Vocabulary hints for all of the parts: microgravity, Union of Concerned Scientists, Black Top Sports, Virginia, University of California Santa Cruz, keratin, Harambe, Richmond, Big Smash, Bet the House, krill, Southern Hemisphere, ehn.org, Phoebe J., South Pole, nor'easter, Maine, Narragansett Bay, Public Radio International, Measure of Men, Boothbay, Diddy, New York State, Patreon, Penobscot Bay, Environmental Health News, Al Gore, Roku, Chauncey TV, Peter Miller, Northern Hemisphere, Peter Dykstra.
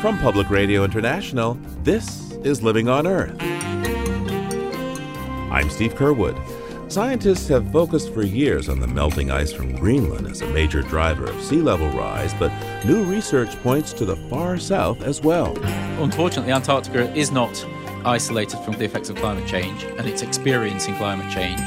From Public Radio International, this is Living on Earth. I'm Steve Curwood. Scientists have focused for years on the melting ice from Greenland as a major driver of sea level rise, but new research points to the far south as well. Unfortunately, Antarctica is not isolated from the effects of climate change, and it's experiencing climate change.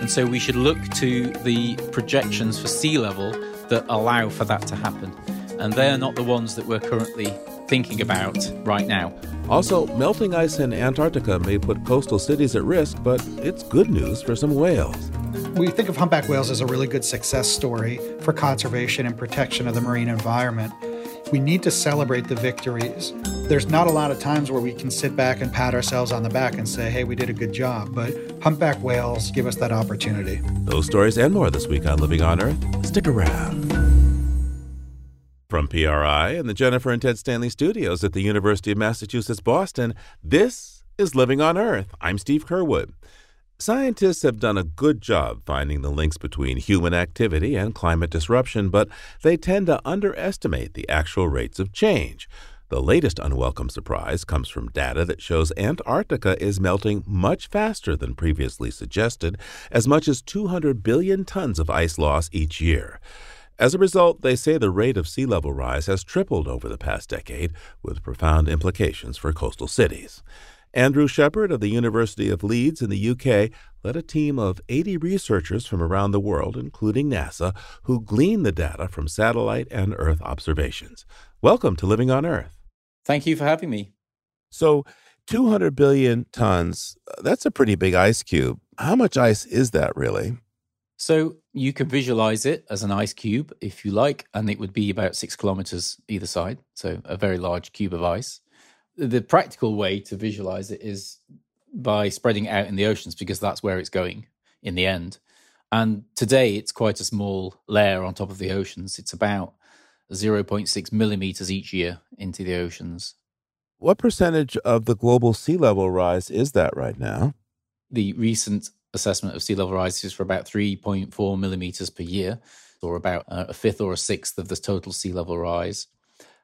And so we should look to the projections for sea level that allow for that to happen. And they're not the ones that we're currently thinking about right now. Also, melting ice in Antarctica may put coastal cities at risk, but it's good news for some whales. We think of humpback whales as a really good success story for conservation and protection of the marine environment. We need to celebrate the victories. There's not a lot of times where we can sit back and pat ourselves on the back and say, hey, we did a good job, but humpback whales give us that opportunity. Those stories and more this week on Living on Earth. Stick around. From PRI and the Jennifer and Ted Stanley studios at the University of Massachusetts Boston, this is Living on Earth. I'm Steve Curwood. Scientists have done a good job finding the links between human activity and climate disruption, but they tend to underestimate the actual rates of change. The latest unwelcome surprise comes from data that shows Antarctica is melting much faster than previously suggested, as much as 200 billion tons of ice loss each year. As a result, they say the rate of sea level rise has tripled over the past decade, with profound implications for coastal cities. Andrew Shepherd of the University of Leeds in the UK led a team of 80 researchers from around the world, including NASA, who gleaned the data from satellite and Earth observations. Welcome to Living on Earth. Thank you for having me. So 200 billion tons, that's a pretty big ice cube. How much ice is that really? So you can visualize it as an ice cube, if you like, and it would be about 6 kilometers either side, so a very large cube of ice. The practical way to visualize it is by spreading it out in the oceans, because that's where it's going in the end. And today, it's quite a small layer on top of the oceans. It's about 0.6 millimeters each year into the oceans. What percentage of the global sea level rise is that right now? The recent assessment of sea level rise is for about 3.4 millimeters per year, or about a fifth or a sixth of the total sea level rise.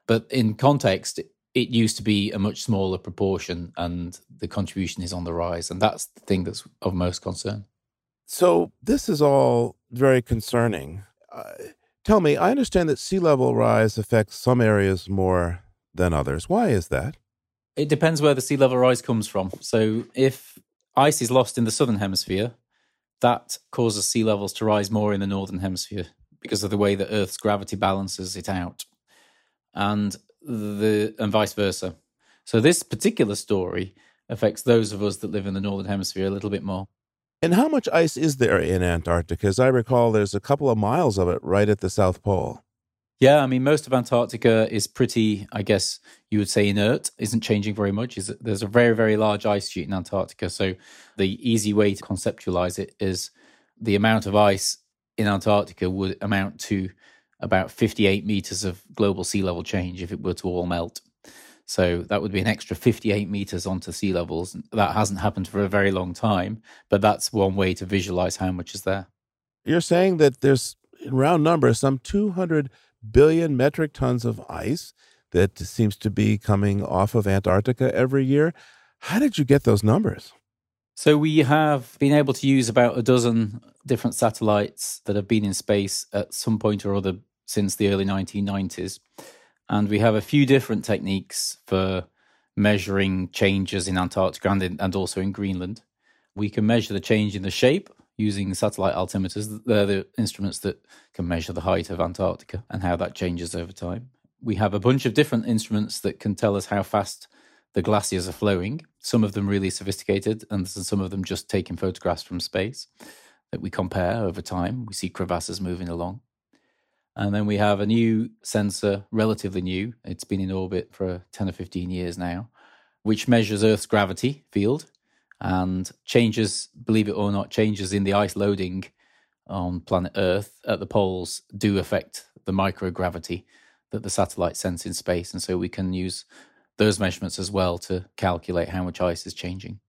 But in context, it used to be a much smaller proportion, and the contribution is on the rise. And that's the thing that's of most concern. So this is all very concerning. Tell me, I understand that sea level rise affects some areas more than others. Why is that? It depends where the sea level rise comes from. So if ice is lost in the southern hemisphere, that causes sea levels to rise more in the northern hemisphere because of the way that Earth's gravity balances it out, and vice versa. So this particular story affects those of us that live in the northern hemisphere a little bit more. And how much ice is there in Antarctica? As I recall, there's a couple of miles of it right at the South Pole. Yeah, I mean, most of Antarctica is pretty, I guess you would say, inert, isn't changing very much. There's a very, very large ice sheet in Antarctica. So the easy way to conceptualize it is the amount of ice in Antarctica would amount to about 58 meters of global sea level change if it were to all melt. So that would be an extra 58 meters onto sea levels. That hasn't happened for a very long time, but that's one way to visualize how much is there. You're saying that there's, in round numbers, some 200 billion metric tons of ice that seems to be coming off of Antarctica every year. How did you get those numbers? So we have been able to use about a dozen different satellites that have been in space at some point or other since the early 1990s. And we have a few different techniques for measuring changes in Antarctica and also in Greenland. We can measure the change in the shape using satellite altimeters. They're the instruments that can measure the height of Antarctica and how that changes over time. We have a bunch of different instruments that can tell us how fast the glaciers are flowing, some of them really sophisticated, and some of them just taking photographs from space that we compare over time. We see crevasses moving along. And then we have a new sensor, relatively new. It's been in orbit for 10 or 15 years now, which measures Earth's gravity field and changes, believe it or not, changes in the ice loading on planet Earth at the poles do affect the microgravity that the satellite sense in space. And so we can use those measurements as well to calculate how much ice is changing.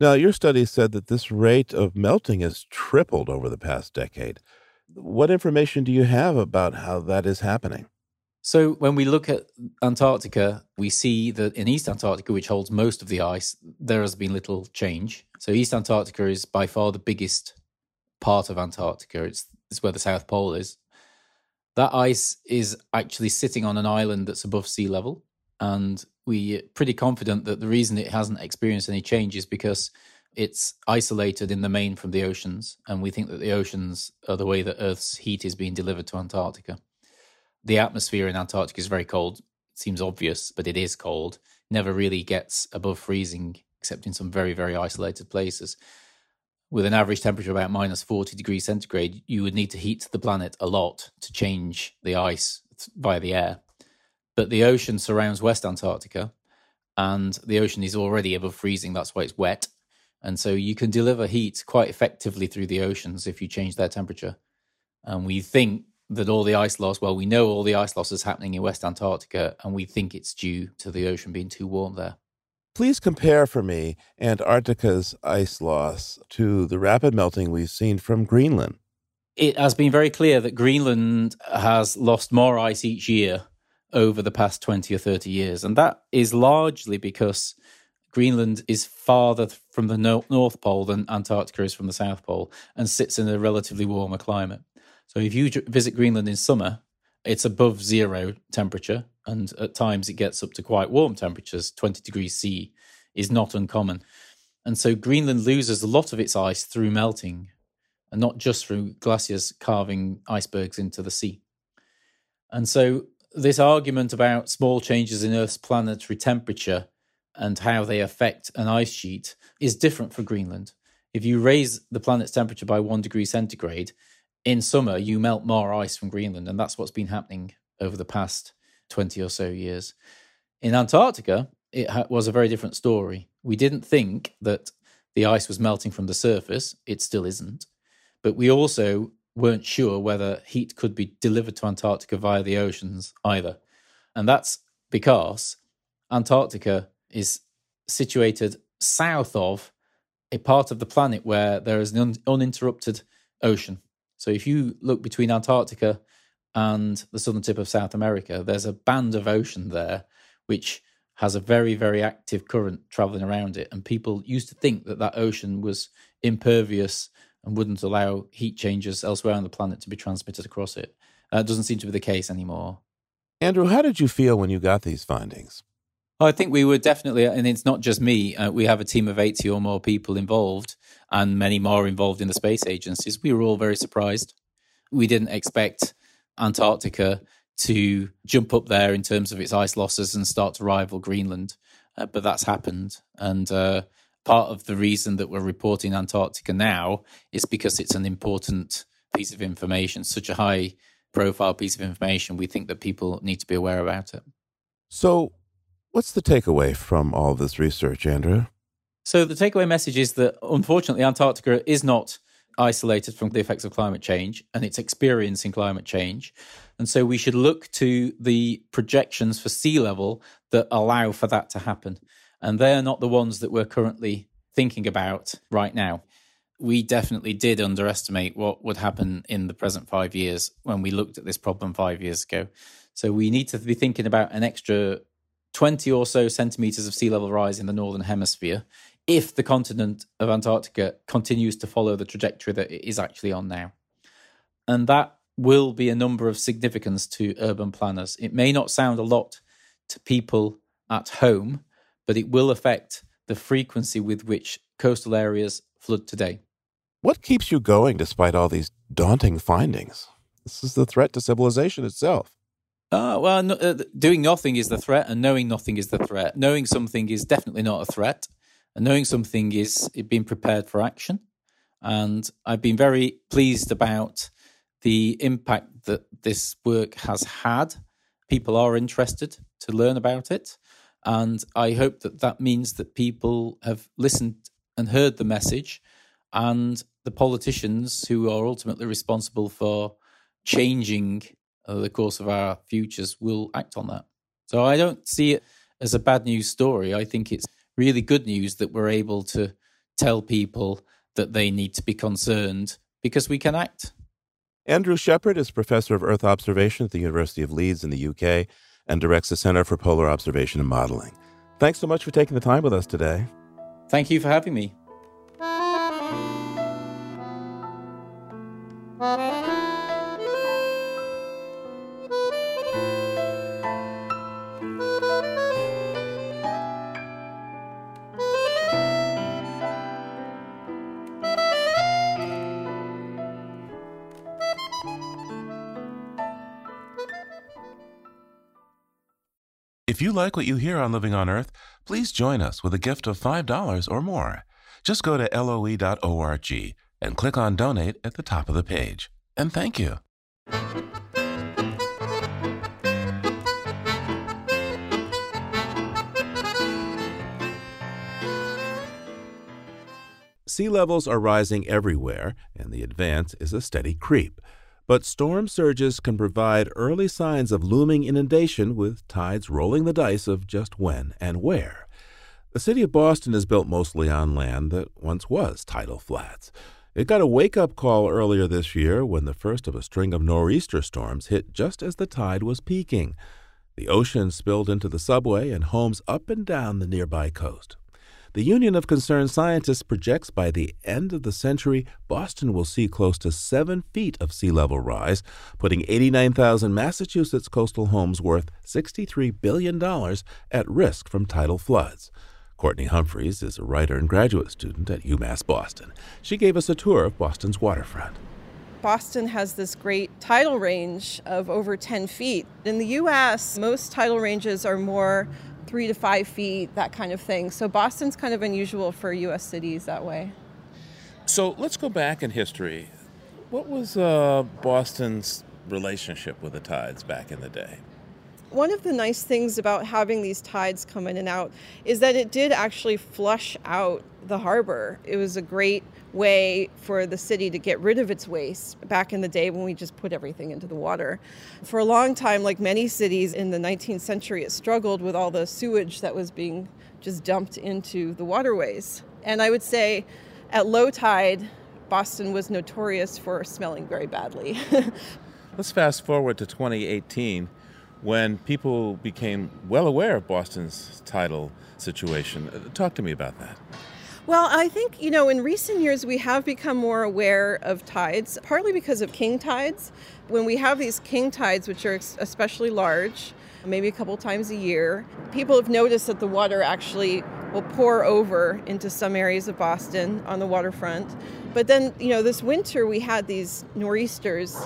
Now, your study said that this rate of melting has tripled over the past decade. What information do you have about how that is happening? So when we look at Antarctica, we see that in East Antarctica, which holds most of the ice, there has been little change. So East Antarctica is by far the biggest part of Antarctica. It's where the South Pole is. That ice is actually sitting on an island that's above sea level. And we're pretty confident that the reason it hasn't experienced any change is because it's isolated in the main from the oceans. And we think that the oceans are the way that Earth's heat is being delivered to Antarctica. The atmosphere in Antarctica is very cold. It seems obvious, but it is cold. Never really gets above freezing, except in some very, very isolated places. With an average temperature about minus 40 degrees centigrade, you would need to heat the planet a lot to change the ice via the air. But the ocean surrounds West Antarctica, and the ocean is already above freezing. That's why it's wet. And so you can deliver heat quite effectively through the oceans if you change their temperature. And we think that all the ice loss, well, we know all the ice loss is happening in West Antarctica, and we think it's due to the ocean being too warm there. Please compare for me Antarctica's ice loss to the rapid melting we've seen from Greenland. It has been very clear that Greenland has lost more ice each year over the past 20 or 30 years. And that is largely because Greenland is farther from the North Pole than Antarctica is from the South Pole and sits in a relatively warmer climate. So if you visit Greenland in summer, it's above zero temperature, and at times it gets up to quite warm temperatures. 20 degrees C is not uncommon. And so Greenland loses a lot of its ice through melting, and not just through glaciers carving icebergs into the sea. And so this argument about small changes in Earth's planetary temperature and how they affect an ice sheet is different for Greenland. If you raise the planet's temperature by 1 degree centigrade, in summer, you melt more ice from Greenland, and that's what's been happening over the past 20 or so years. In Antarctica, it was a very different story. We didn't think that the ice was melting from the surface. It still isn't. But we also weren't sure whether heat could be delivered to Antarctica via the oceans either. And that's because Antarctica is situated south of a part of the planet where there is an uninterrupted ocean. So if you look between Antarctica and the southern tip of South America, there's a band of ocean there which has a very, very active current traveling around it. And people used to think that that ocean was impervious and wouldn't allow heat changes elsewhere on the planet to be transmitted across it. That doesn't seem to be the case anymore. Andrew, how did you feel when you got these findings? I think we were definitely, and it's not just me, we have a team of 80 or more people involved and many more involved in the space agencies. We were all very surprised. We didn't expect Antarctica to jump up there in terms of its ice losses and start to rival Greenland, but that's happened. And part of the reason that we're reporting Antarctica now is because it's an important piece of information, such a high profile piece of information. We think that people need to be aware about it. So what's the takeaway from all this research, Andrew? So the takeaway message is that, unfortunately, Antarctica is not isolated from the effects of climate change, and it's experiencing climate change. And so we should look to the projections for sea level that allow for that to happen. And they're not the ones that we're currently thinking about right now. We definitely did underestimate what would happen in the present 5 years when we looked at this problem 5 years ago. So we need to be thinking about an extra 20 or so centimetres of sea level rise in the Northern Hemisphere if the continent of Antarctica continues to follow the trajectory that it is actually on now. And that will be a number of significance to urban planners. It may not sound a lot to people at home, but it will affect the frequency with which coastal areas flood today. What keeps you going despite all these daunting findings? This is the threat to civilization itself. Doing nothing is the threat, and knowing nothing is the threat. Knowing something is definitely not a threat, and knowing something is being prepared for action. And I've been very pleased about the impact that this work has had. People are interested to learn about it, and I hope that that means that people have listened and heard the message, and the politicians who are ultimately responsible for changing the course of our futures will act on that. So I don't see it as a bad news story. I think it's really good news that we're able to tell people that they need to be concerned because we can act. Andrew Shepherd is professor of Earth observation at the University of Leeds in the UK and directs the Center for Polar Observation and Modeling. Thanks so much for taking the time with us today. Thank you for having me. If you like what you hear on Living on Earth, please join us with a gift of $5 or more. Just go to loe.org and click on Donate at the top of the page. And thank you. Sea levels are rising everywhere, and the advance is a steady creep. But storm surges can provide early signs of looming inundation, with tides rolling the dice of just when and where. The city of Boston is built mostly on land that once was tidal flats. It got a wake-up call earlier this year when the first of a string of nor'easter storms hit just as the tide was peaking. The ocean spilled into the subway and homes up and down the nearby coast. The Union of Concerned Scientists projects by the end of the century, Boston will see close to 7 feet of sea level rise, putting 89,000 Massachusetts coastal homes worth $63 billion at risk from tidal floods. Courtney Humphreys is a writer and graduate student at UMass Boston. She gave us a tour of Boston's waterfront. Boston has this great tidal range of over 10 feet. In the U.S., most tidal ranges are more 3 to 5 feet, that kind of thing. So Boston's kind of unusual for U.S. cities that way. So let's go back in history. What was Boston's relationship with the tides back in the day? One of the nice things about having these tides come in and out is that it did actually flush out the harbor. It was a great way for the city to get rid of its waste back in the day when we just put everything into the water. For a long time, like many cities in the 19th century, it struggled with all the sewage that was being just dumped into the waterways. And I would say at low tide, Boston was notorious for smelling very badly. Let's fast forward to 2018. When people became well aware of Boston's tidal situation. Talk to me about that. Well, I think, in recent years we have become more aware of tides, partly because of king tides. When we have these king tides, which are especially large, maybe a couple times a year, people have noticed that the water actually will pour over into some areas of Boston on the waterfront. But then, this winter we had these nor'easters,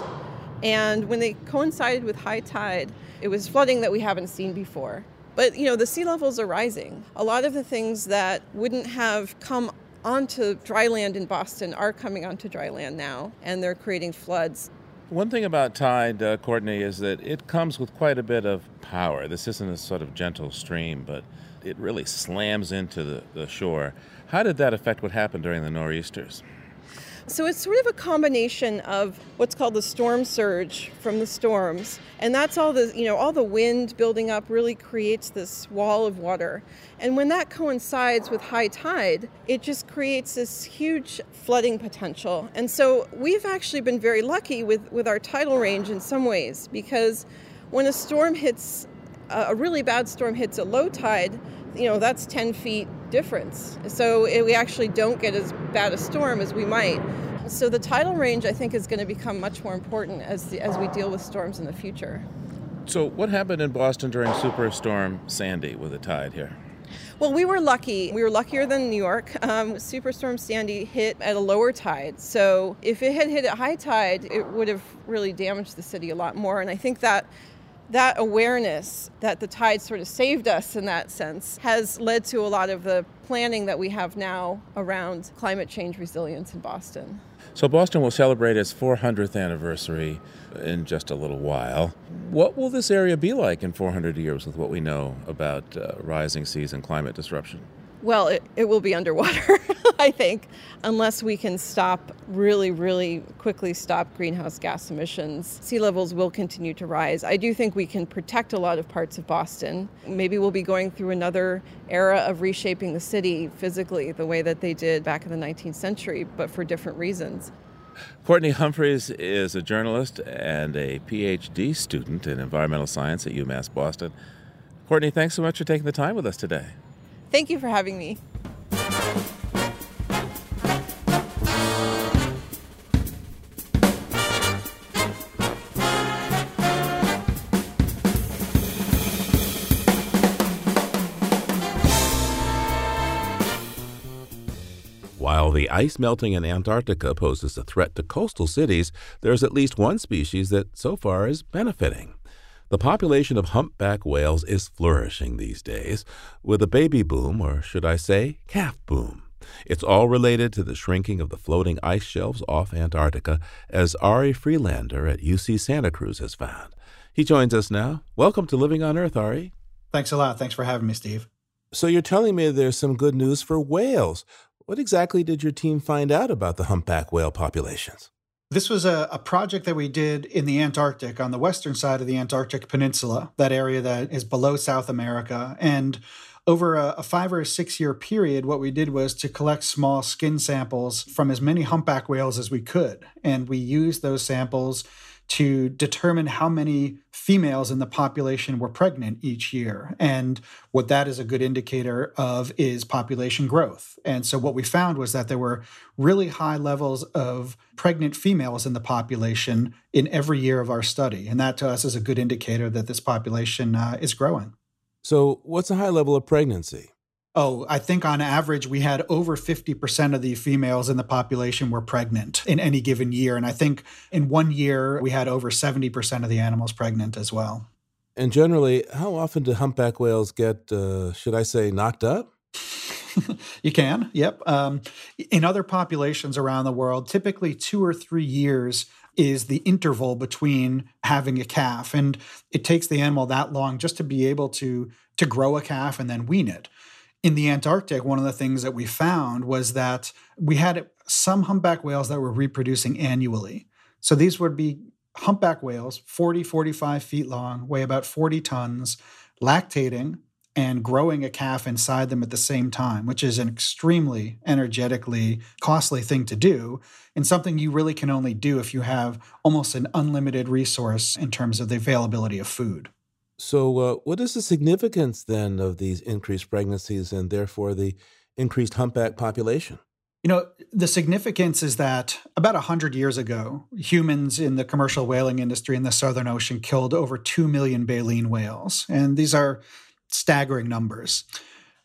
and when they coincided with high tide, it was flooding that we haven't seen before. But, the sea levels are rising. A lot of the things that wouldn't have come onto dry land in Boston are coming onto dry land now, and they're creating floods. One thing about tide, Courtney, is that it comes with quite a bit of power. This isn't a sort of gentle stream, but it really slams into the shore. How did that affect what happened during the nor'easters? So it's sort of a combination of what's called the storm surge from the storms, and that's all the wind building up really creates this wall of water. And when that coincides with high tide, it just creates this huge flooding potential. And so we've actually been very lucky with our tidal range in some ways, because when a storm hits, a really bad storm hits at low tide, that's 10 feet difference. So we actually don't get as bad a storm as we might. So the tidal range, I think, is going to become much more important as we deal with storms in the future. So what happened in Boston during Superstorm Sandy with the tide here? Well, we were lucky. We were luckier than New York. Superstorm Sandy hit at a lower tide. So if it had hit at high tide, it would have really damaged the city a lot more. And I think that awareness that the tide sort of saved us in that sense has led to a lot of the planning that we have now around climate change resilience in Boston. So Boston will celebrate its 400th anniversary in just a little while. What will this area be like in 400 years with what we know about rising seas and climate disruption? Well, it will be underwater, I think, unless we can really quickly stop greenhouse gas emissions. Sea levels will continue to rise. I do think we can protect a lot of parts of Boston. Maybe we'll be going through another era of reshaping the city physically the way that they did back in the 19th century, but for different reasons. Courtney Humphreys is a journalist and a PhD student in environmental science at UMass Boston. Courtney, thanks so much for taking the time with us today. Thank you for having me. While the ice melting in Antarctica poses a threat to coastal cities, there's at least one species that so far is benefiting. The population of humpback whales is flourishing these days, with a baby boom, or should I say, calf boom. It's all related to the shrinking of the floating ice shelves off Antarctica, as Ari Freelander at UC Santa Cruz has found. He joins us now. Welcome to Living on Earth, Ari. Thanks a lot. Thanks for having me, Steve. So you're telling me there's some good news for whales. What exactly did your team find out about the humpback whale populations? This was a project that we did in the Antarctic, on the western side of the Antarctic Peninsula, that area that is below South America. And over a 5 or 6 year period, what we did was to collect small skin samples from as many humpback whales as we could. And we used those samples to determine how many females in the population were pregnant each year. And what that is a good indicator of is population growth. And so what we found was that there were really high levels of pregnant females in the population in every year of our study. And that to us is a good indicator that this population is growing. So what's a high level of pregnancy? Oh, I think on average, we had over 50% of the females in the population were pregnant in any given year. And I think in one year, we had over 70% of the animals pregnant as well. And generally, how often do humpback whales get, should I say, knocked up? You can, yep. In other populations around the world, typically 2 or 3 years is the interval between having a calf. And it takes the animal that long just to be able to grow a calf and then wean it. In the Antarctic, one of the things that we found was that we had some humpback whales that were reproducing annually. So these would be humpback whales, 40, 45 feet long, weigh about 40 tons, lactating and growing a calf inside them at the same time, which is an extremely energetically costly thing to do and something you really can only do if you have almost an unlimited resource in terms of the availability of food. So what is the significance then of these increased pregnancies and therefore the increased humpback population? You know, the significance is that about 100 years ago, humans in the commercial whaling industry in the Southern Ocean killed over 2 million baleen whales. And these are staggering numbers.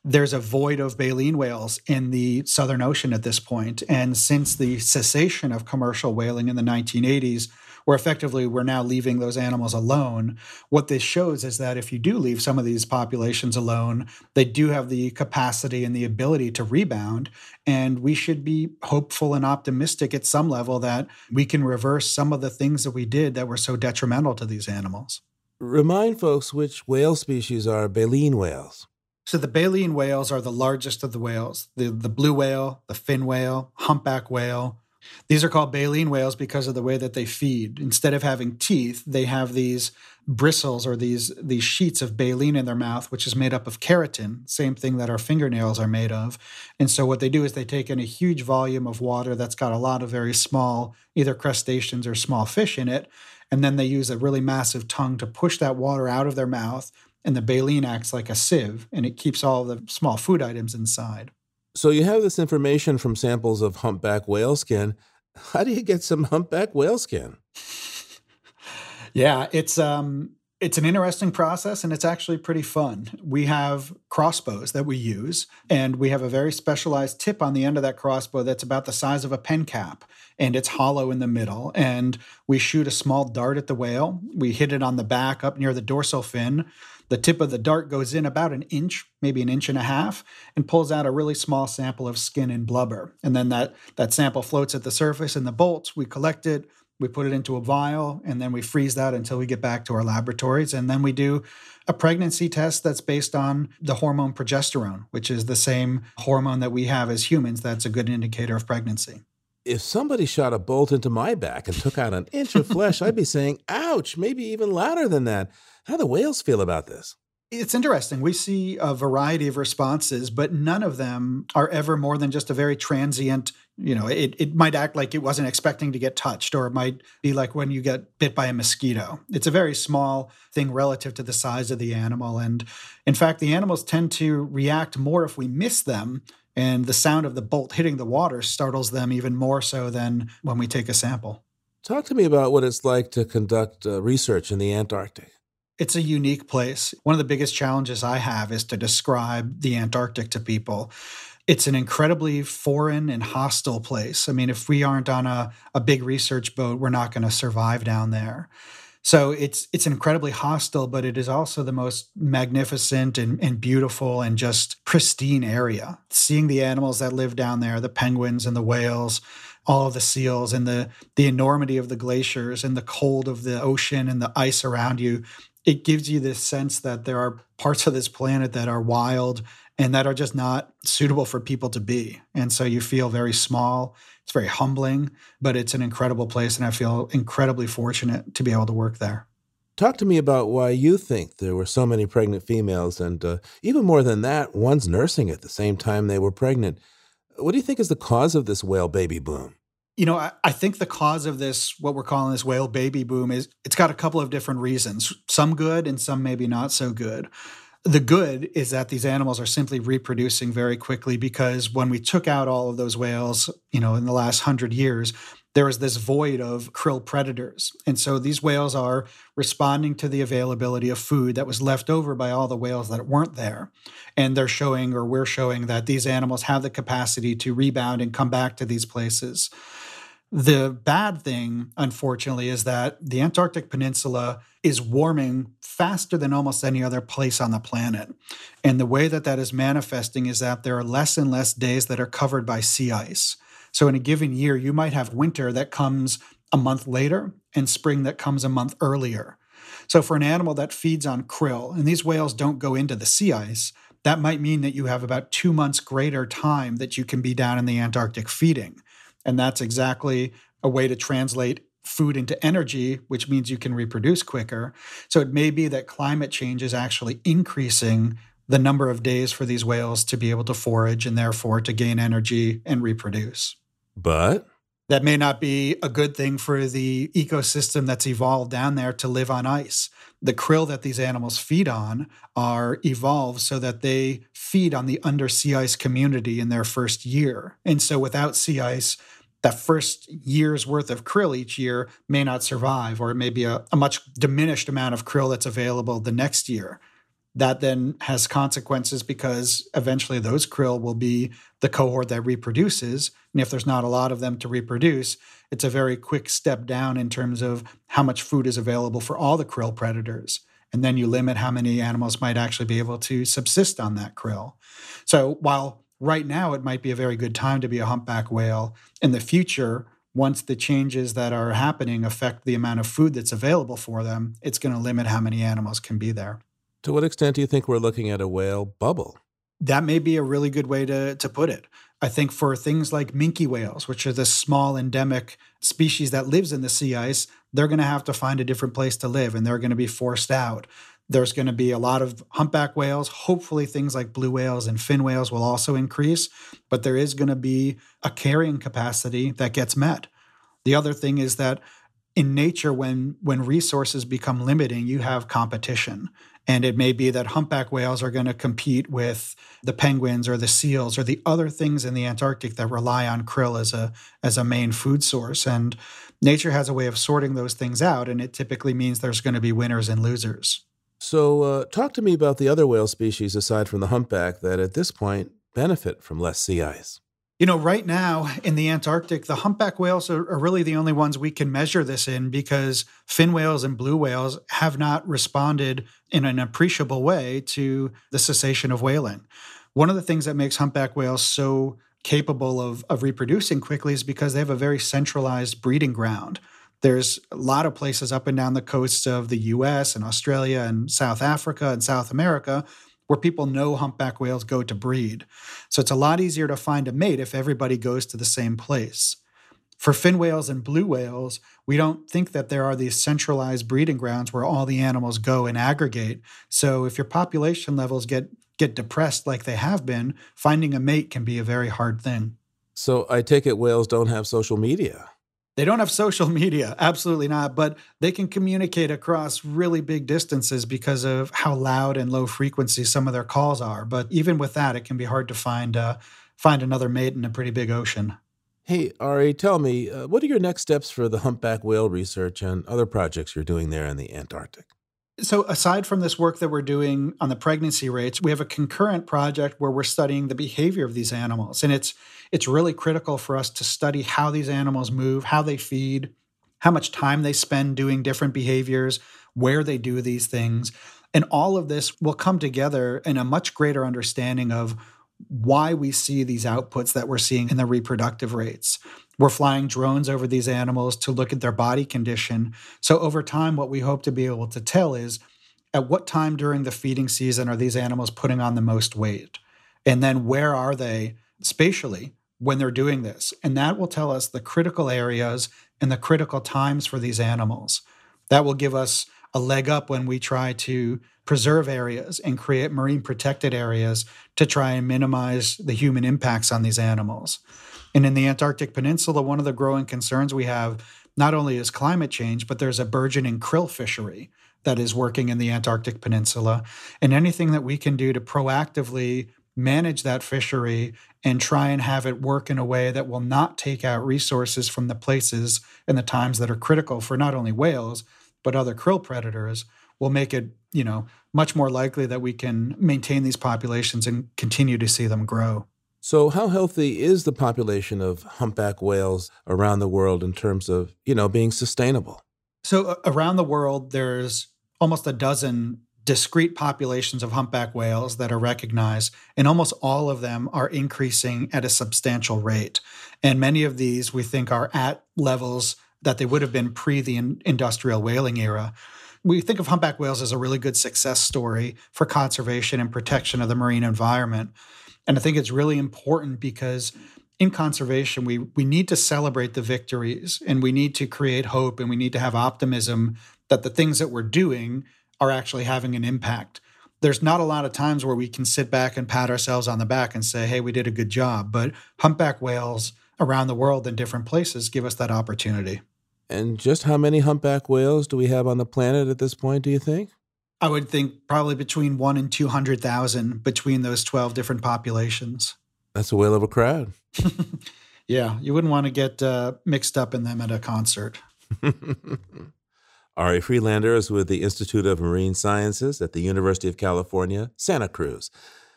There's a void of baleen whales in the Southern Ocean at this point. And since the cessation of commercial whaling in the 1980s, where effectively we're now leaving those animals alone, what this shows is that if you do leave some of these populations alone, they do have the capacity and the ability to rebound. And we should be hopeful and optimistic at some level that we can reverse some of the things that we did that were so detrimental to these animals. Remind folks which whale species are baleen whales. So the baleen whales are the largest of the whales, the blue whale, the fin whale, humpback whale. These are called baleen whales because of the way that they feed. Instead of having teeth, they have these bristles or these sheets of baleen in their mouth, which is made up of keratin, same thing that our fingernails are made of. And so what they do is they take in a huge volume of water that's got a lot of very small, either crustaceans or small fish in it, and then they use a really massive tongue to push that water out of their mouth, and the baleen acts like a sieve, and it keeps all the small food items inside. So you have this information from samples of humpback whale skin. How do you get some humpback whale skin? Yeah, it's an interesting process, and it's actually pretty fun. We have crossbows that we use, and we have a very specialized tip on the end of that crossbow that's about the size of a pen cap, and it's hollow in the middle. And we shoot a small dart at the whale. We hit it on the back up near the dorsal fin. The tip of the dart goes in about an inch, maybe an inch and a half, and pulls out a really small sample of skin and blubber. And then that sample floats at the surface in the bolts. We collect it, we put it into a vial, and then we freeze that until we get back to our laboratories. And then we do a pregnancy test that's based on the hormone progesterone, which is the same hormone that we have as humans. That's a good indicator of pregnancy. If somebody shot a bolt into my back and took out an inch of flesh, I'd be saying, ouch, maybe even louder than that. How do whales feel about this? It's interesting. We see a variety of responses, but none of them are ever more than just a very transient you know, it might act like it wasn't expecting to get touched, or it might be like when you get bit by a mosquito. It's a very small thing relative to the size of the animal. And in fact, the animals tend to react more if we miss them, and the sound of the bolt hitting the water startles them even more so than when we take a sample. Talk to me about what it's like to conduct research in the Antarctic. It's a unique place. One of the biggest challenges I have is to describe the Antarctic to people. It's an incredibly foreign and hostile place. I mean, if we aren't on a big research boat, we're not going to survive down there. So it's incredibly hostile, but it is also the most magnificent and beautiful and just pristine area. Seeing the animals that live down there, the penguins and the whales, all of the seals, and the enormity of the glaciers and the cold of the ocean and the ice around you, it gives you this sense that there are parts of this planet that are wild and that are just not suitable for people to be. And so you feel very small. It's very humbling, but it's an incredible place, and I feel incredibly fortunate to be able to work there. Talk to me about why you think there were so many pregnant females, and even more than that, one's nursing at the same time they were pregnant. What do you think is the cause of this whale baby boom? You know, I think the cause of this, what we're calling this whale baby boom, is it's got a couple of different reasons, some good and some maybe not so good. The good is that these animals are simply reproducing very quickly, because when we took out all of those whales, you know, in the last 100 years, there was this void of krill predators. And so these whales are responding to the availability of food that was left over by all the whales that weren't there. And they're showing, or we're showing, that these animals have the capacity to rebound and come back to these places. The bad thing, unfortunately, is that the Antarctic Peninsula is warming faster than almost any other place on the planet. And the way that that is manifesting is that there are less and less days that are covered by sea ice. So in a given year, you might have winter that comes a month later and spring that comes a month earlier. So for an animal that feeds on krill, and these whales don't go into the sea ice, that might mean that you have about 2 months greater time that you can be down in the Antarctic feeding. And that's exactly a way to translate food into energy, which means you can reproduce quicker. So it may be that climate change is actually increasing the number of days for these whales to be able to forage and therefore to gain energy and reproduce. But that may not be a good thing for the ecosystem that's evolved down there to live on ice. The krill that these animals feed on are evolved so that they feed on the under sea ice community in their first year. And so without sea ice, that first year's worth of krill each year may not survive, or it may be a much diminished amount of krill that's available the next year. That then has consequences, because eventually those krill will be the cohort that reproduces. And if there's not a lot of them to reproduce, it's a very quick step down in terms of how much food is available for all the krill predators. And then you limit how many animals might actually be able to subsist on that krill. So while right now it might be a very good time to be a humpback whale, in the future, once the changes that are happening affect the amount of food that's available for them, it's going to limit how many animals can be there. To what extent do you think we're looking at a whale bubble? That may be a really good way to put it. I think for things like minke whales, which are this small endemic species that lives in the sea ice, they're going to have to find a different place to live, and they're going to be forced out. There's going to be a lot of humpback whales. Hopefully things like blue whales and fin whales will also increase, but there is going to be a carrying capacity that gets met. The other thing is that in nature, when resources become limiting, you have competition. And it may be that humpback whales are going to compete with the penguins or the seals or the other things in the Antarctic that rely on krill as a main food source. And nature has a way of sorting those things out, and it typically means there's going to be winners and losers. So talk to me about the other whale species aside from the humpback that at this point benefit from less sea ice. You know, right now in the Antarctic, the humpback whales are really the only ones we can measure this in, because fin whales and blue whales have not responded in an appreciable way to the cessation of whaling. One of the things that makes humpback whales so capable of reproducing quickly is because they have a very centralized breeding ground. There's a lot of places up and down the coasts of the U.S. and Australia and South Africa and South America where people know humpback whales go to breed. So it's a lot easier to find a mate if everybody goes to the same place. For fin whales and blue whales, we don't think that there are these centralized breeding grounds where all the animals go and aggregate. So if your population levels get depressed like they have been, finding a mate can be a very hard thing. So I take it whales don't have social media. They don't have social media. Absolutely not. But they can communicate across really big distances because of how loud and low frequency some of their calls are. But even with that, it can be hard to find another mate in a pretty big ocean. Hey, Ari, tell me, what are your next steps for the humpback whale research and other projects you're doing there in the Antarctic? So aside from this work that we're doing on the pregnancy rates, we have a concurrent project where we're studying the behavior of these animals. And it's really critical for us to study how these animals move, how they feed, how much time they spend doing different behaviors, where they do these things. And all of this will come together in a much greater understanding of why we see these outputs that we're seeing in the reproductive rates. We're flying drones over these animals to look at their body condition. So over time, what we hope to be able to tell is at what time during the feeding season are these animals putting on the most weight? And then where are they spatially when they're doing this? And that will tell us the critical areas and the critical times for these animals. That will give us a leg up when we try to preserve areas and create marine protected areas to try and minimize the human impacts on these animals. And in the Antarctic Peninsula, one of the growing concerns we have not only is climate change, but there's a burgeoning krill fishery that is working in the Antarctic Peninsula. And anything that we can do to proactively manage that fishery and try and have it work in a way that will not take out resources from the places and the times that are critical for not only whales, but other krill predators will make it, much more likely that we can maintain these populations and continue to see them grow. So how healthy is the population of humpback whales around the world in terms of, being sustainable? So around the world, there's almost a dozen discrete populations of humpback whales that are recognized, and almost all of them are increasing at a substantial rate. And many of these we think are at levels that they would have been pre the industrial whaling era. We think of humpback whales as a really good success story for conservation and protection of the marine environment. And I think it's really important because in conservation, we need to celebrate the victories and we need to create hope and we need to have optimism that the things that we're doing are actually having an impact. There's not a lot of times where we can sit back and pat ourselves on the back and say, hey, we did a good job. But humpback whales around the world in different places give us that opportunity. And just how many humpback whales do we have on the planet at this point, do you think? I would think probably between 1 and 200,000 between those 12 different populations. That's a whale of a crowd. Yeah, you wouldn't want to get mixed up in them at a concert. Ari Freelander is with the Institute of Marine Sciences at the University of California, Santa Cruz.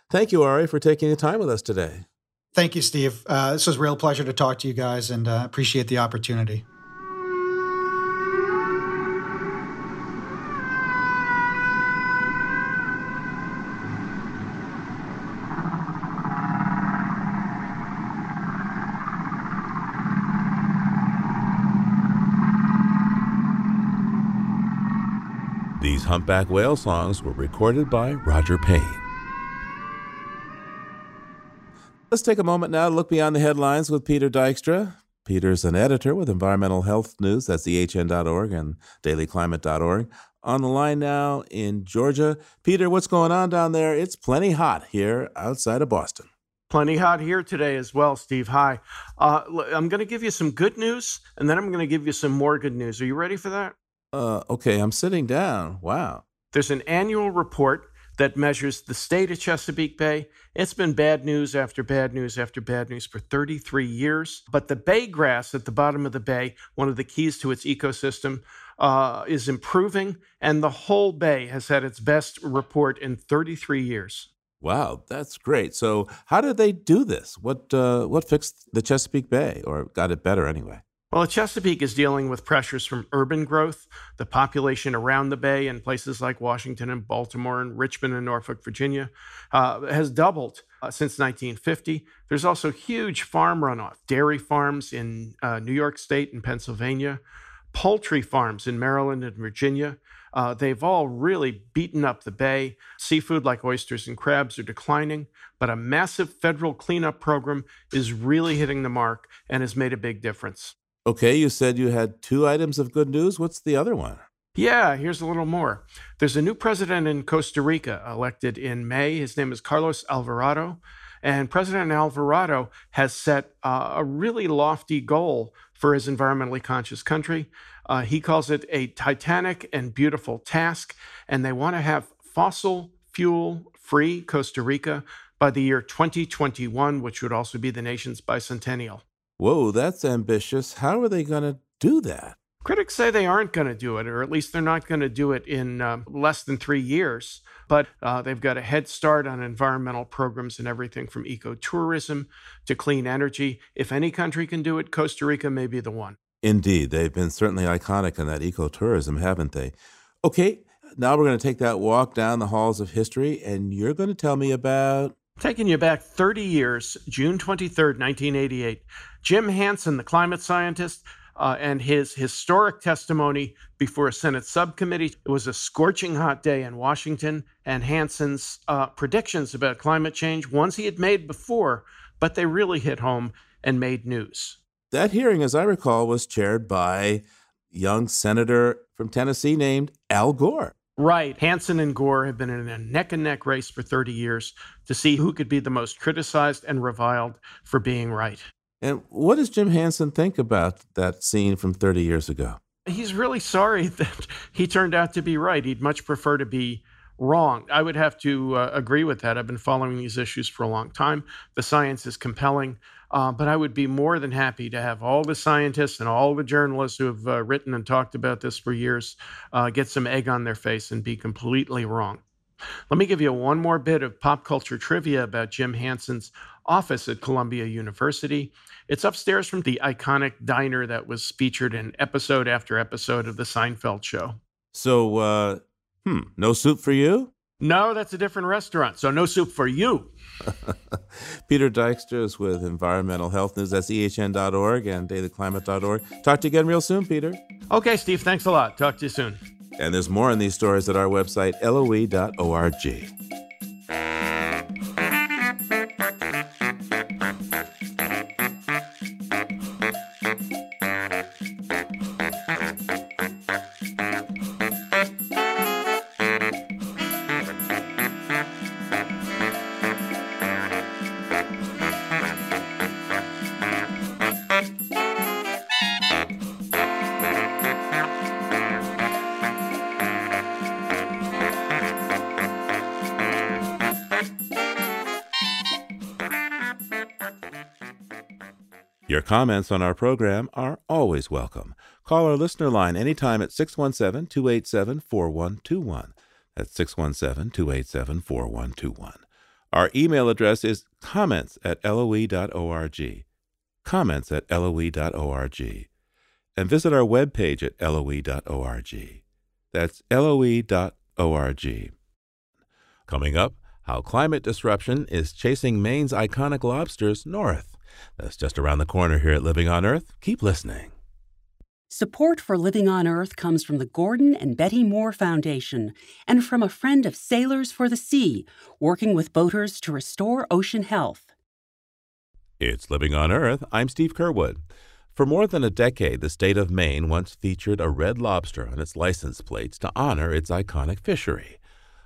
Thank you, Ari, for taking the time with us today. Thank you, Steve. This was a real pleasure to talk to you guys, and appreciate the opportunity. These humpback whale songs were recorded by Roger Payne. Let's take a moment now to look beyond the headlines with Peter Dykstra. Peter's an editor with Environmental Health News, that's ehn.org and dailyclimate.org. On the line now in Georgia. Peter, what's going on down there? It's plenty hot here outside of Boston. Plenty hot here today as well, Steve. Hi. I'm going to give you some good news, and then I'm going to give you some more good news. Are you ready for that? Okay, I'm sitting down. Wow. There's an annual report that measures the state of Chesapeake Bay. It's been bad news after bad news after bad news for 33 years. But the bay grass at the bottom of the bay, one of the keys to its ecosystem, is improving. And the whole bay has had its best report in 33 years. Wow, that's great. So how did they do this? What fixed the Chesapeake Bay, or got it better anyway? Well, Chesapeake is dealing with pressures from urban growth, the population around the bay in places like Washington and Baltimore and Richmond and Norfolk, Virginia, has doubled since 1950. There's also huge farm runoff, dairy farms in New York State and Pennsylvania, poultry farms in Maryland and Virginia. They've all really beaten up the bay. Seafood like oysters and crabs are declining, but a massive federal cleanup program is really hitting the mark and has made a big difference. Okay, you said you had two items of good news. What's the other one? Yeah, here's a little more. There's a new president in Costa Rica elected in May. His name is Carlos Alvarado, And President Alvarado has set a really lofty goal for his environmentally conscious country. He calls it a titanic and beautiful task, and they want to have fossil fuel-free Costa Rica by the year 2021, which would also be the nation's bicentennial. Whoa, that's ambitious. How are they going to do that? Critics say they aren't going to do it, or at least they're not going to do it in less than 3 years. But they've got a head start on environmental programs and everything from ecotourism to clean energy. If any country can do it, Costa Rica may be the one. Indeed. They've been certainly iconic in that ecotourism, haven't they? Okay, now we're going to take that walk down the halls of history, and you're going to tell me about... Taking you back 30 years, June 23rd, 1988, Jim Hansen, the climate scientist, and his historic testimony before a Senate subcommittee. It was a scorching hot day in Washington, and Hansen's predictions about climate change, ones he had made before, but they really hit home and made news. That hearing, as I recall, was chaired by a young senator from Tennessee named Al Gore. Right. Hansen and Gore have been in a neck-and-neck race for 30 years to see who could be the most criticized and reviled for being right. And what does Jim Hansen think about that scene from 30 years ago? He's really sorry that he turned out to be right. He'd much prefer to be wrong. I would have to agree with that. I've been following these issues for a long time. The science is compelling, but I would be more than happy to have all the scientists and all the journalists who have written and talked about this for years get some egg on their face and be completely wrong. Let me give you one more bit of pop culture trivia about Jim Hansen's office at Columbia University. It's upstairs from the iconic diner that was featured in episode after episode of the Seinfeld show. So, no soup for you? No, that's a different restaurant. So no soup for you. Peter Dykstra is with Environmental Health News. That's ehn.org and dailyclimate.org. Talk to you again real soon, Peter. Okay, Steve. Thanks a lot. Talk to you soon. And there's more on these stories at our website, loe.org. Your comments on our program are always welcome. Call our listener line anytime at 617-287-4121. That's 617-287-4121. Our email address is comments@loe.org. Comments@loe.org. And visit our webpage at loe.org. That's loe.org. Coming up, how climate disruption is chasing Maine's iconic lobsters north. That's just around the corner here at Living on Earth. Keep listening. Support for Living on Earth comes from the Gordon and Betty Moore Foundation and from a friend of Sailors for the Sea, working with boaters to restore ocean health. It's Living on Earth. I'm Steve Curwood. For more than a decade, the state of Maine once featured a red lobster on its license plates to honor its iconic fishery.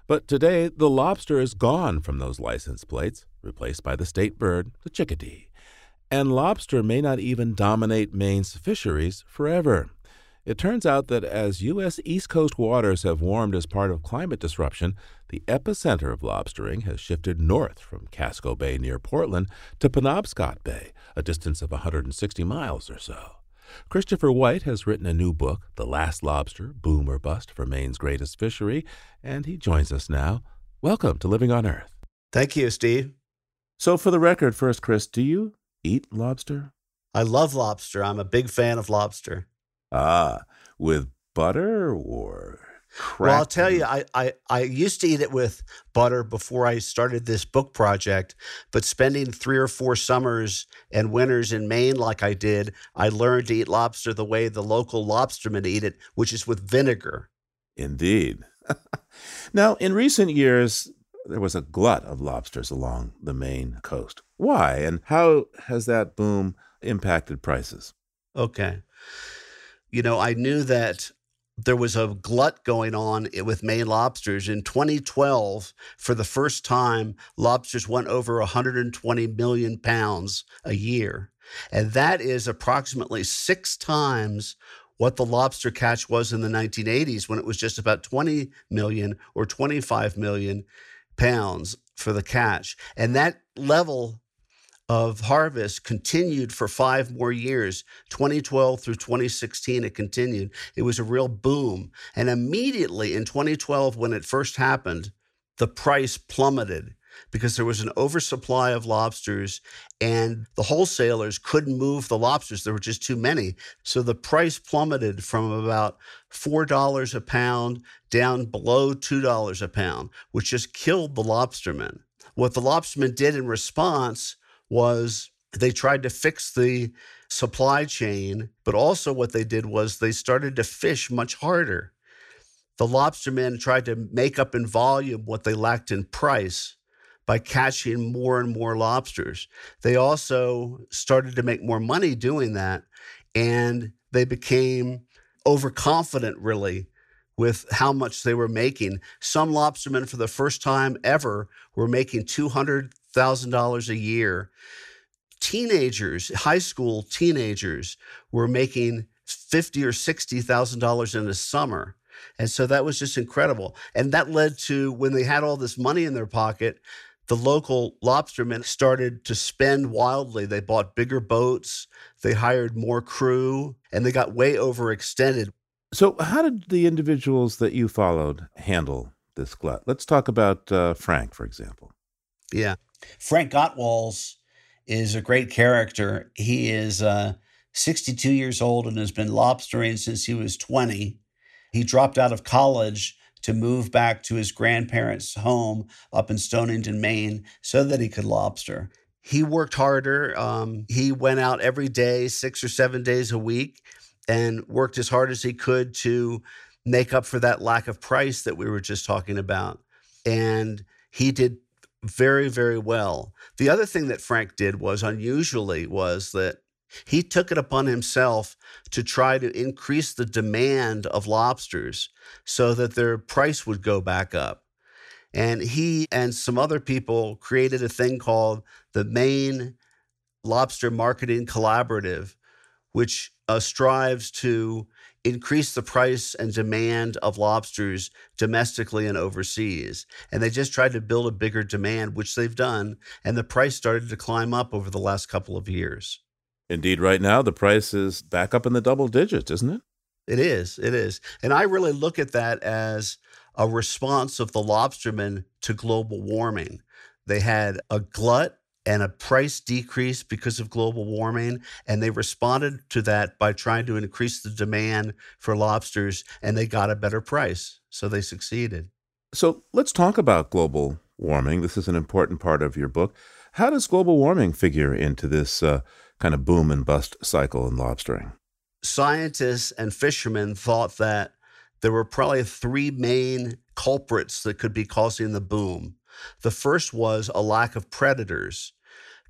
But today, the lobster is gone from those license plates, replaced by the state bird, the chickadee. And lobster may not even dominate Maine's fisheries forever. It turns out that as U.S. East Coast waters have warmed as part of climate disruption, the epicenter of lobstering has shifted north from Casco Bay near Portland to Penobscot Bay, a distance of 160 miles or so. Christopher White has written a new book, The Last Lobster, Boom or Bust for Maine's Greatest Fishery, and he joins us now. Welcome to Living on Earth. Thank you, Steve. So for the record first, Chris, do you eat lobster? I love lobster. I'm a big fan of lobster. Ah, with butter or crackling? Well, I'll tell you, I used to eat it with butter before I started this book project, but spending 3 or 4 summers and winters in Maine like I did, I learned to eat lobster the way the local lobstermen eat it, which is with vinegar. Indeed. Now, in recent years, there was a glut of lobsters along the Maine coast. Why, and how has that boom impacted prices? Okay. You know, I knew that there was a glut going on with Maine lobsters. In 2012, for the first time, lobsters went over 120 million pounds a year. And that is approximately 6 times what the lobster catch was in the 1980s, when it was just about 20 million or 25 million pounds for the catch. And that level of harvest continued for 5 more years, 2012 through 2016, it continued. It was a real boom. And immediately in 2012, when it first happened, the price plummeted because there was an oversupply of lobsters and the wholesalers couldn't move the lobsters. There were just too many. So the price plummeted from about $4 a pound down below $2 a pound, which just killed the lobstermen. What the lobstermen did in response was they tried to fix the supply chain, but also what they did was they started to fish much harder. The lobstermen tried to make up in volume what they lacked in price by catching more and more lobsters. They also started to make more money doing that, and they became overconfident, really, with how much they were making. Some lobstermen, for the first time ever, were making $200,000 a year. Teenagers, high school teenagers, were making $50,000 or $60,000 in the summer. And so that was just incredible. And that led to, when they had all this money in their pocket, the local lobstermen started to spend wildly. They bought bigger boats, they hired more crew, and they got way overextended. So how did the individuals that you followed handle this glut? Let's talk about Frank, for example. Yeah. Frank Gottwals is a great character. He is 62 years old and has been lobstering since he was 20. He dropped out of college to move back to his grandparents' home up in Stonington, Maine, so that he could lobster. He worked harder. He went out every day, 6 or 7 days a week, and worked as hard as he could to make up for that lack of price that we were just talking about. And he did very, very well. The other thing that Frank did was unusually was that he took it upon himself to try to increase the demand of lobsters so that their price would go back up. And he and some other people created a thing called the Maine Lobster Marketing Collaborative, which strives to increase the price and demand of lobsters domestically and overseas. And they just tried to build a bigger demand, which they've done, and the price started to climb up over the last couple of years. Indeed, right now, the price is back up in the double digits, isn't it? It is, it is. And I really look at that as a response of the lobstermen to global warming. They had a glut and a price decrease because of global warming, and they responded to that by trying to increase the demand for lobsters, and they got a better price, so they succeeded. So let's talk about global warming. This is an important part of your book. How does global warming figure into this kind of boom and bust cycle in lobstering? Scientists and fishermen thought that there were probably 3 main culprits that could be causing the boom. The first was a lack of predators.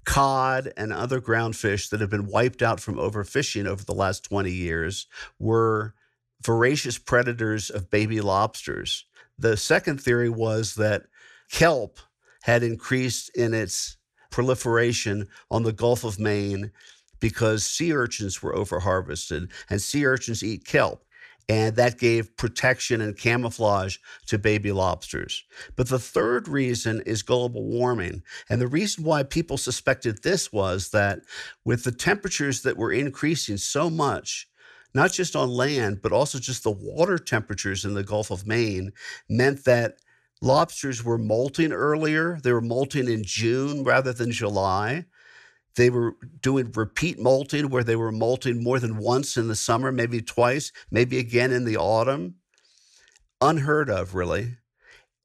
Cod and other ground fish that have been wiped out from overfishing over the last 20 years were voracious predators of baby lobsters. The second theory was that kelp had increased in its proliferation on the Gulf of Maine because sea urchins were overharvested, and sea urchins eat kelp. And that gave protection and camouflage to baby lobsters. But the third reason is global warming. And the reason why people suspected this was that with the temperatures that were increasing so much, not just on land, but also just the water temperatures in the Gulf of Maine, meant that lobsters were molting earlier. They were molting in June rather than July. They were doing repeat molting, where they were molting more than once in the summer, maybe twice, maybe again in the autumn. Unheard of, really.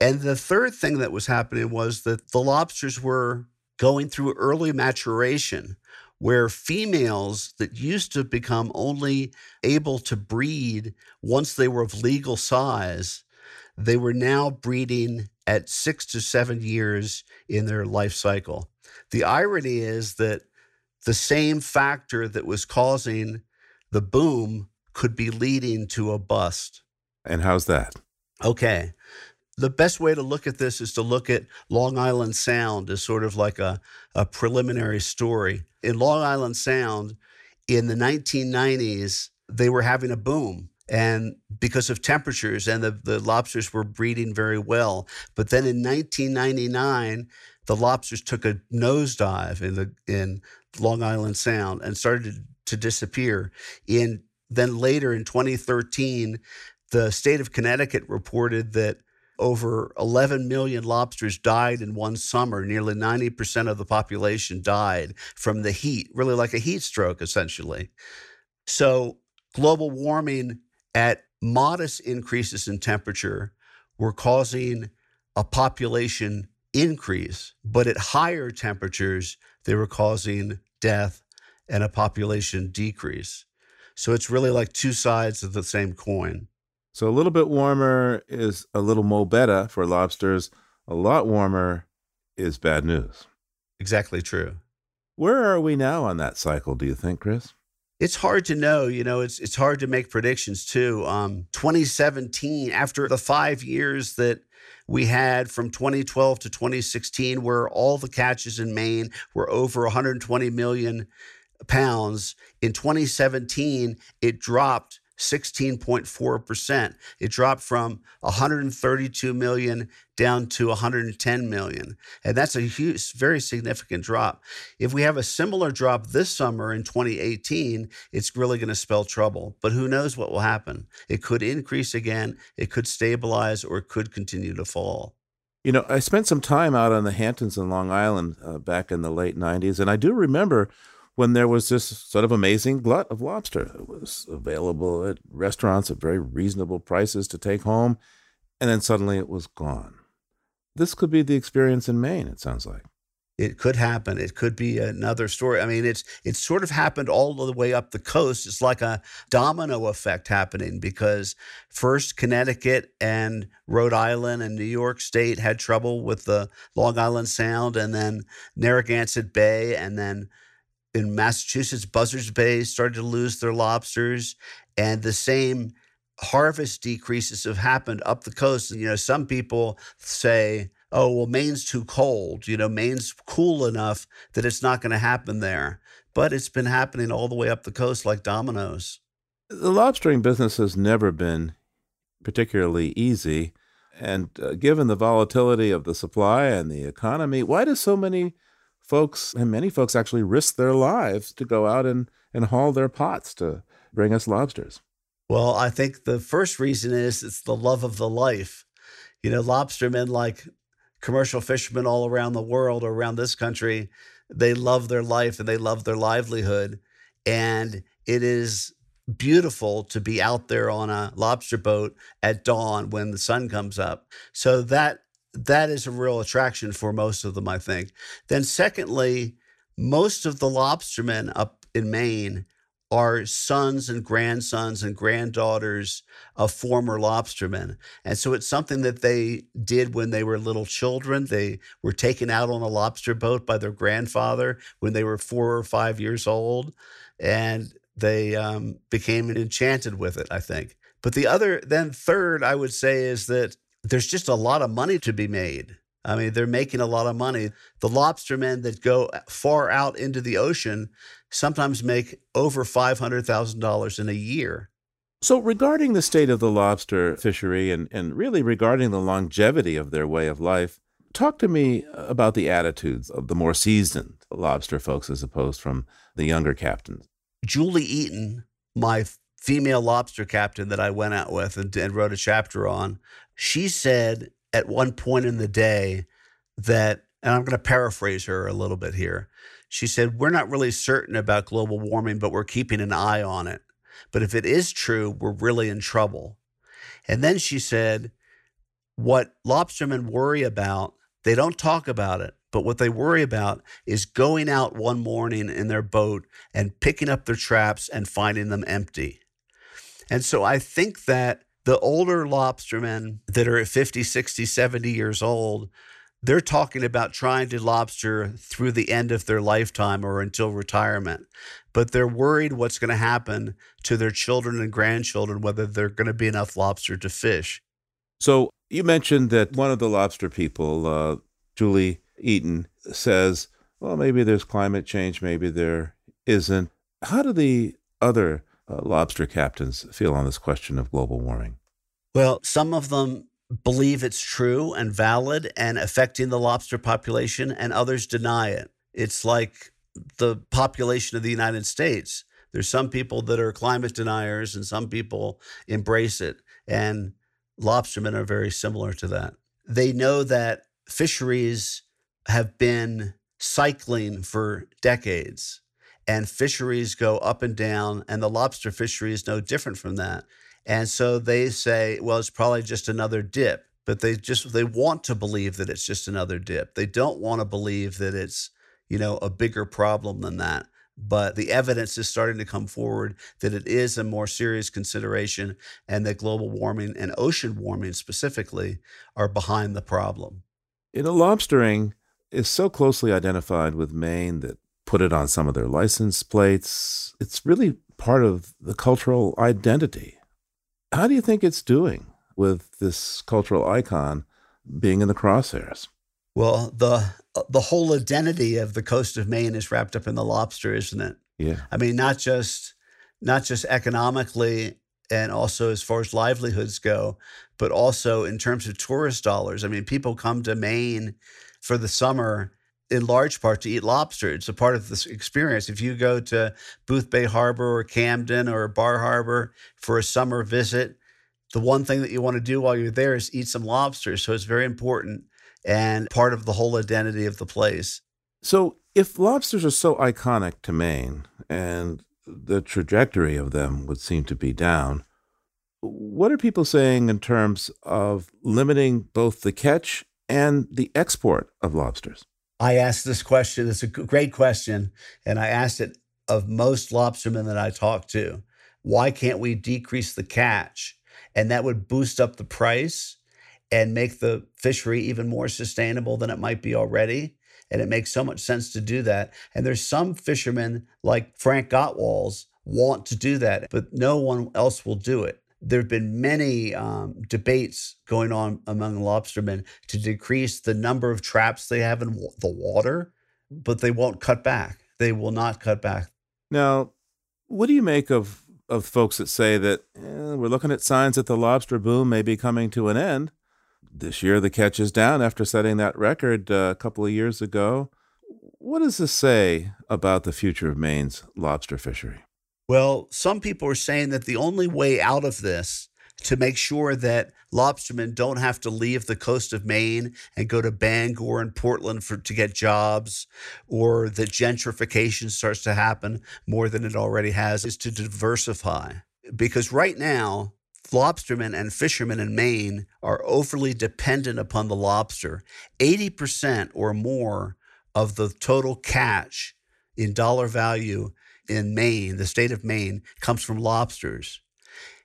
And the third thing that was happening was that the lobsters were going through early maturation, where females that used to become only able to breed once they were of legal size, they were now breeding at 6 to 7 years in their life cycle. The irony is that the same factor that was causing the boom could be leading to a bust. And how's that? Okay. The best way to look at this is to look at Long Island Sound as sort of like a preliminary story. In Long Island Sound, in the 1990s, they were having a boom. And because of temperatures, and the lobsters were breeding very well. But then in 1999, the lobsters took a nosedive in Long Island Sound and started to disappear. Then later in 2013, the state of Connecticut reported that over 11 million lobsters died in one summer. Nearly 90% of the population died from the heat, really like a heat stroke, essentially. So global warming at modest increases in temperature were causing a population increase, but at higher temperatures, they were causing death and a population decrease. So it's really like two sides of the same coin. So a little bit warmer is a little mo better for lobsters. A lot warmer is bad news. Exactly true. Where are we now on that cycle, do you think, Chris? It's hard to know. You know, it's hard to make predictions, too. 2017, after the 5 years that we had from 2012 to 2016, where all the catches in Maine were over 120 million pounds, in 2017, it dropped 16.4%. It dropped from 132 million down to 110 million. And that's a huge, very significant drop. If we have a similar drop this summer in 2018, it's really going to spell trouble. But who knows what will happen? It could increase again, it could stabilize, or it could continue to fall. You know, I spent some time out on the Hamptons in Long Island back in the late 90s, and I do remember when there was this sort of amazing glut of lobster. It was available at restaurants at very reasonable prices to take home, and then suddenly it was gone. This could be the experience in Maine, it sounds like. It could happen. It could be another story. I mean, it's sort of happened all the way up the coast. It's like a domino effect happening because first Connecticut and Rhode Island and New York State had trouble with the Long Island Sound, and then Narragansett Bay, and then in Massachusetts, Buzzards Bay started to lose their lobsters, and the same harvest decreases have happened up the coast. You know, some people say, oh, well, Maine's too cold. You know, Maine's cool enough that it's not going to happen there. But it's been happening all the way up the coast like dominoes. The lobstering business has never been particularly easy. And given the volatility of the supply and the economy, why do so many folks, and many folks actually risk their lives to go out and haul their pots to bring us lobsters? Well, I think the first reason is it's the love of the life. You know, lobstermen, like commercial fishermen all around the world or around this country, they love their life and they love their livelihood. And it is beautiful to be out there on a lobster boat at dawn when the sun comes up. So that is a real attraction for most of them, I think. Then secondly, most of the lobstermen up in Maine are sons and grandsons and granddaughters of former lobstermen. And so it's something that they did when they were little children. They were taken out on a lobster boat by their grandfather when they were 4 or 5 years old, and they became enchanted with it, I think. But third, I would say, is that there's just a lot of money to be made. I mean, they're making a lot of money. The lobstermen that go far out into the ocean sometimes make over $500,000 in a year. So regarding the state of the lobster fishery and really regarding the longevity of their way of life, talk to me about the attitudes of the more seasoned lobster folks as opposed from the younger captains. Julie Eaton, my female lobster captain that I went out with and wrote a chapter on, she said at one point in the day that, and I'm going to paraphrase her a little bit here, she said, we're not really certain about global warming, but we're keeping an eye on it. But if it is true, we're really in trouble. And then she said, what lobstermen worry about, they don't talk about it, but what they worry about is going out one morning in their boat and picking up their traps and finding them empty. And so I think that the older lobstermen that are at 50, 60, 70 years old, they're talking about trying to lobster through the end of their lifetime or until retirement. but they're worried what's going to happen to their children and grandchildren, whether they're going to be enough lobster to fish. So you mentioned that one of the lobster people, Julie Eaton, says, well, maybe there's climate change, maybe there isn't. How do the other lobster captains feel on this question of global warming? Well, some of them believe it's true and valid and affecting the lobster population, and others deny it. It's like the population of the United States. There's some people that are climate deniers and some people embrace it. And lobstermen are very similar to that. They know that fisheries have been cycling for decades, and fisheries go up and down, and the lobster fishery is no different from that. And so they say, well, it's probably just another dip, but they want to believe that it's just another dip. They don't want to believe that it's, a bigger problem than that. But the evidence is starting to come forward that it is a more serious consideration, and that global warming and ocean warming specifically are behind the problem. Lobstering is so closely identified with Maine that put it on some of their license plates. It's really part of the cultural identity. How do you think it's doing with this cultural icon being in the crosshairs? Well, the whole identity of the coast of Maine is wrapped up in the lobster, isn't it? Yeah. I mean, not just economically and also as far as livelihoods go, but also in terms of tourist dollars. I mean, people come to Maine for the summer in large part to eat lobster. It's a part of this experience. If you go to Boothbay Harbor or Camden or Bar Harbor for a summer visit, the one thing that you want to do while you're there is eat some lobster. So it's very important and part of the whole identity of the place. So if lobsters are so iconic to Maine, and the trajectory of them would seem to be down, what are people saying in terms of limiting both the catch and the export of lobsters? I asked this question. It's a great question. And I asked it of most lobstermen that I talked to. Why can't we decrease the catch? And that would boost up the price and make the fishery even more sustainable than it might be already. And it makes so much sense to do that. And there's some fishermen like Frank Gottwals want to do that, but no one else will do it. There have been many debates going on among lobstermen to decrease the number of traps they have in the water, but they won't cut back. They will not cut back. Now, what do you make of folks that say that we're looking at signs that the lobster boom may be coming to an end? This year, the catch is down after setting that record a couple of years ago. What does this say about the future of Maine's lobster fishery? Well, some people are saying that the only way out of this, to make sure that lobstermen don't have to leave the coast of Maine and go to Bangor and Portland to get jobs, or that gentrification starts to happen more than it already has, is to diversify. Because right now, lobstermen and fishermen in Maine are overly dependent upon the lobster. 80% or more of the total catch in dollar value in Maine, the state of Maine, comes from lobsters.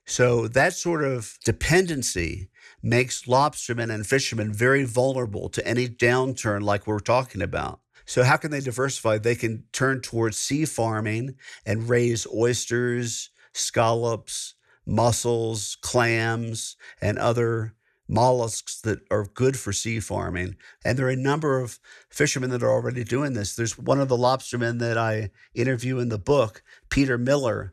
So that sort of dependency makes lobstermen and fishermen very vulnerable to any downturn like we're talking about. So how can they diversify? They can turn towards sea farming and raise oysters, scallops, mussels, clams, and other mollusks that are good for sea farming. And there are a number of fishermen that are already doing this. There's one of the lobstermen that I interview in the book, Peter Miller,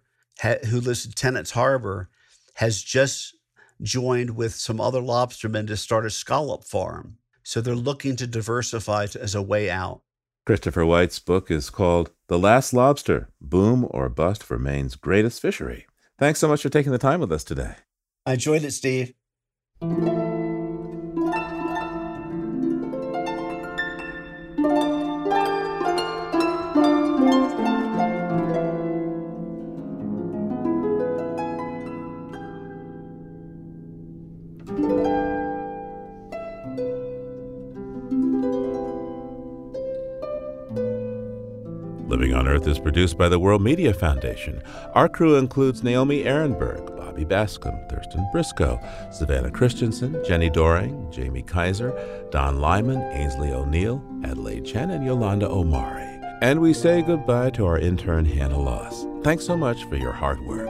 who lives in Tennant's Harbor, has just joined with some other lobstermen to start a scallop farm. So they're looking to diversify as a way out. Christopher White's book is called The Last Lobster, Boom or Bust for Maine's Greatest Fishery. Thanks so much for taking the time with us today. I enjoyed it, Steve. Living on Earth is produced by the World Media Foundation. Our crew includes Naomi Ehrenberg, Bobby Bascom, Thurston Briscoe, Savannah Christensen, Jenny Doring, Jamie Kaiser, Don Lyman, Ainsley O'Neill, Adelaide Chen, and Yolanda Omari. And we say goodbye to our intern, Hannah Loss. Thanks so much for your hard work.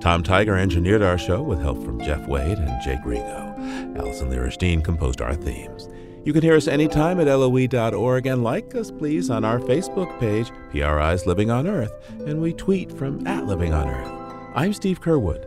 Tom Tiger engineered our show with help from Jeff Wade and Jake Rigo. Allison Lierstein composed our themes. You can hear us anytime at loe.org, and like us, please, on our Facebook page, PRI's Living on Earth, and we tweet from @LivingOnEarth. I'm Steve Curwood.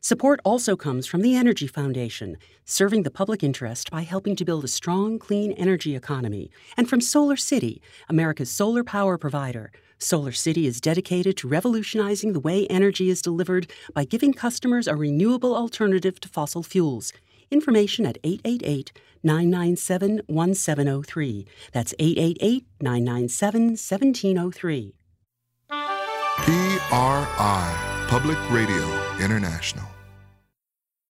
Support also comes from the Energy Foundation, serving the public interest by helping to build a strong, clean energy economy, and from Solar City, America's solar power provider. Solar City is dedicated to revolutionizing the way energy is delivered by giving customers a renewable alternative to fossil fuels. Information at 888-997-1703. That's 888-997-1703. PRI, Public Radio International.